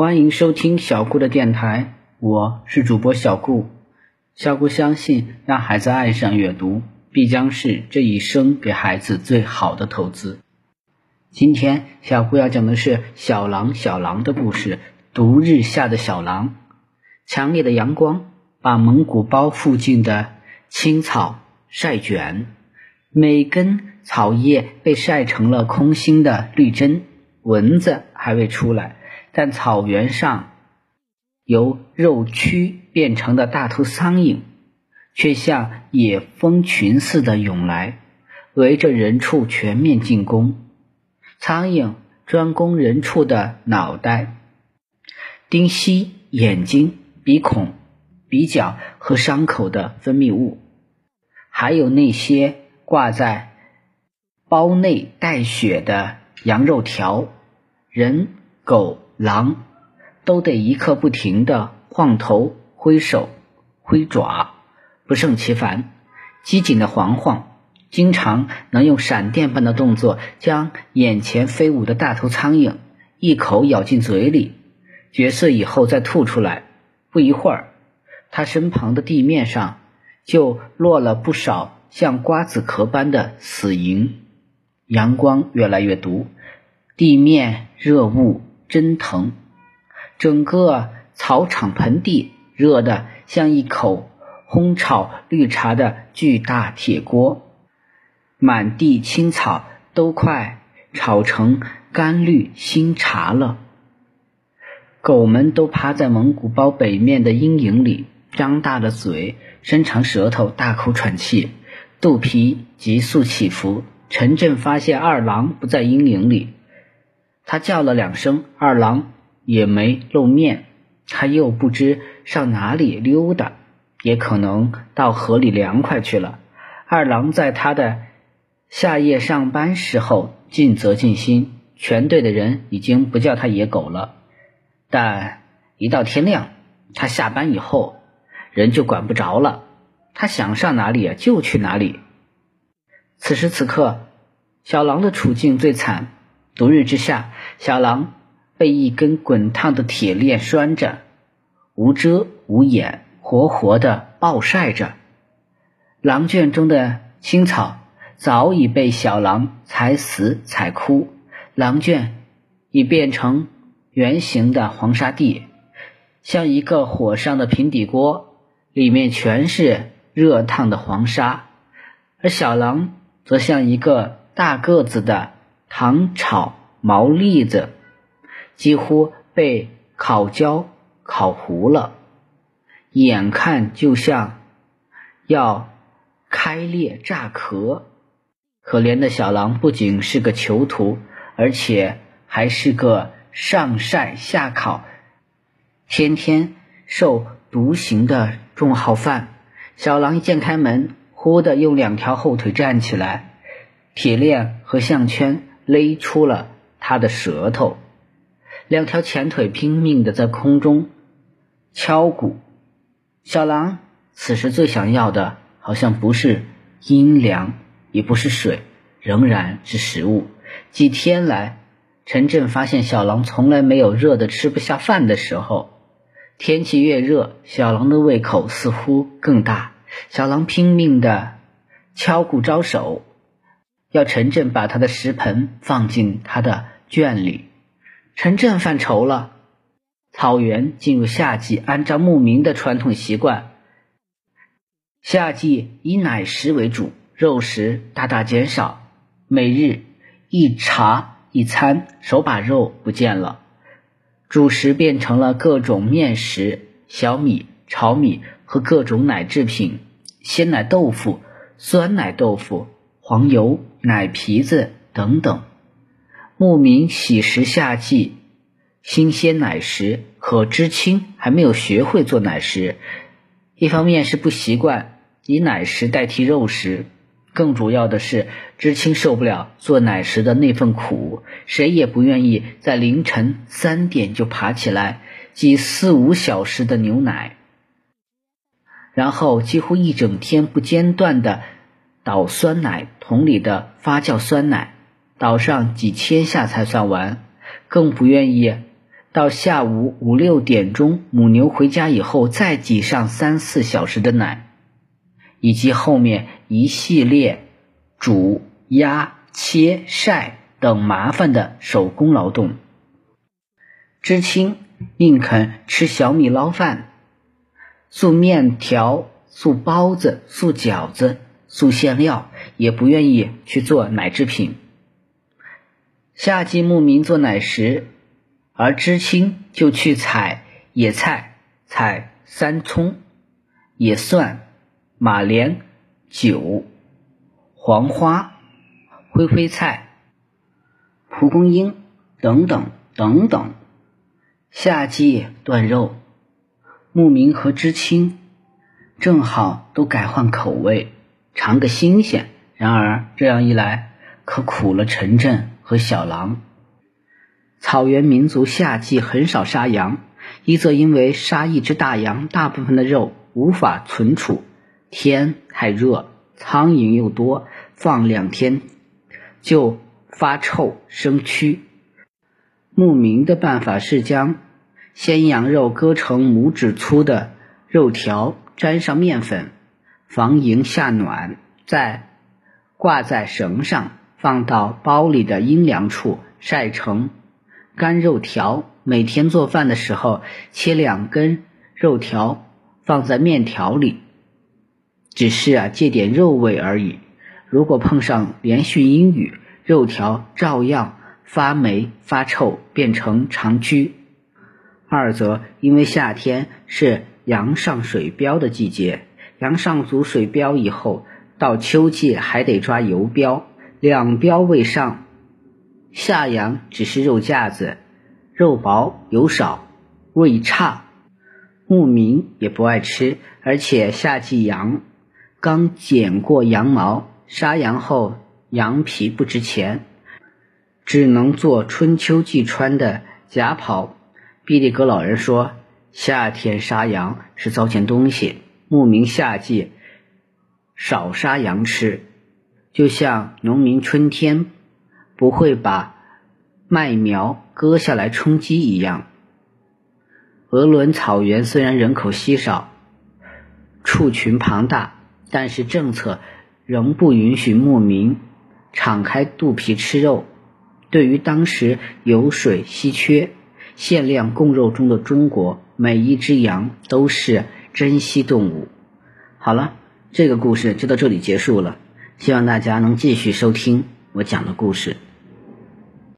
欢迎收听小顾的电台，我是主播小顾。小顾相信让孩子爱上阅读，必将是这一生给孩子最好的投资。今天小顾要讲的是小狼小狼的故事，毒日下的小狼。强烈的阳光把蒙古包附近的青草晒卷，每根草叶被晒成了空心的绿针，蚊子还未出来，但草原上由肉蛆变成的大头苍蝇却像野蜂群似的涌来，围着人畜全面进攻。苍蝇专攻人畜的脑袋、丁隙、眼睛、鼻孔、鼻角和伤口的分泌物，还有那些挂在包内带血的羊肉条。人、狗、狼都得一刻不停地晃头、挥手、挥爪，不胜其烦。机警的黄晃经常能用闪电般的动作将眼前飞舞的大头苍蝇一口咬进嘴里，绝食以后再吐出来。不一会儿，他身旁的地面上就落了不少像瓜子壳般的死蝇。阳光越来越毒，地面热雾蒸腾，整个草场盆地热得像一口烘炒绿茶的巨大铁锅，满地青草都快炒成甘绿新茶了。狗们都趴在蒙古包北面的阴影里，张大了嘴，伸长舌头，大口喘气，肚皮急速起伏。陈震发现二郎不在阴影里，他叫了两声，二郎也没露面。他又不知上哪里溜达，也可能到河里凉快去了。二郎在他的夏夜上班时候尽责尽心，全队的人已经不叫他野狗了，但一到天亮，他下班以后人就管不着了，他想上哪里就去哪里。此时此刻，小狼的处境最惨。毒日之下，小狼被一根滚烫的铁链拴着，无遮无掩，活活的暴晒着。狼圈中的青草早已被小狼踩死踩枯，狼圈已变成圆形的黄沙地，像一个火上的平底锅，里面全是热烫的黄沙。而小狼则像一个大个子的糖炒毛栗子，几乎被烤焦烤糊了，眼看就像要开裂炸壳。可怜的小狼不仅是个囚徒，而且还是个上晒下烤、天天受毒刑的重号犯。小狼一见开门，忽地用两条后腿站起来，铁链和项圈勒出了他的舌头，两条前腿拼命地在空中敲鼓。小狼此时最想要的好像不是阴凉，也不是水，仍然是食物。几天来，陈震发现小狼从来没有热得吃不下饭的时候。天气越热，小狼的胃口似乎更大。小狼拼命地敲鼓招手，要陈震把他的食盆放进他的圈里。陈震犯愁了。草原进入夏季，按照牧民的传统习惯，夏季以奶食为主，肉食大减少，每日一茶一餐，手把肉不见了，主食变成了各种面食、小米、炒米和各种奶制品，鲜奶豆腐、酸奶豆腐、黄油、奶皮子等等。牧民喜食夏季新鲜奶食，可知青还没有学会做奶食，一方面是不习惯以奶食代替肉食，更主要的是知青受不了做奶食的那份苦，谁也不愿意在凌晨3点就爬起来挤4-5小时的牛奶，然后几乎一整天不间断地捣酸奶，桶里的发酵酸奶捣上几千下才算完，更不愿意到下午5、6点钟，母牛回家以后再挤上3、4小时的奶，以及后面一系列煮、压、切、晒等麻烦的手工劳动。知青宁肯吃小米捞饭，素面条、素包子、素饺子、素馅料，也不愿意去做奶制品。夏季牧民做奶时，而知青就去采野菜，采山葱、野蒜、马莲、韭、黄花、灰灰菜、蒲公英等等等等。夏季断肉，牧民和知青正好都改换口味，尝个新鲜。然而这样一来，可苦了城镇和小狼。草原民族夏季很少杀羊，一则因为杀一只大羊，大部分的肉无法存储，天太热，苍蝇又多，放2天就发臭生蛆。牧民的办法是将鲜羊肉割成拇指粗的肉条，沾上面粉，防蝇下卵，再挂在绳上，放到包里的阴凉处晒成干肉条。每天做饭的时候，切2根肉条放在面条里，只是借点肉味而已。如果碰上连续阴雨，肉条照样发霉发臭，变成长蛆。二则因为夏天是羊上水膘的季节，羊上足水膘以后，到秋季还得抓油膘，2膘未上，下羊只是肉架子，肉薄油少，味差，牧民也不爱吃。而且夏季羊刚剪过羊毛，杀羊后羊皮不值钱，只能做春秋季穿的夹袍。毕力格老人说，夏天杀羊是糟践东西，牧民夏季少杀羊吃，就像农民春天不会把麦苗割下来充饥一样。鄂伦草原虽然人口稀少，畜群庞大，但是政策仍不允许牧民敞开肚皮吃肉。对于当时油水稀缺、限量供肉中的中国，每一只羊都是珍稀动物。好了，这个故事就到这里结束了，希望大家能继续收听我讲的故事。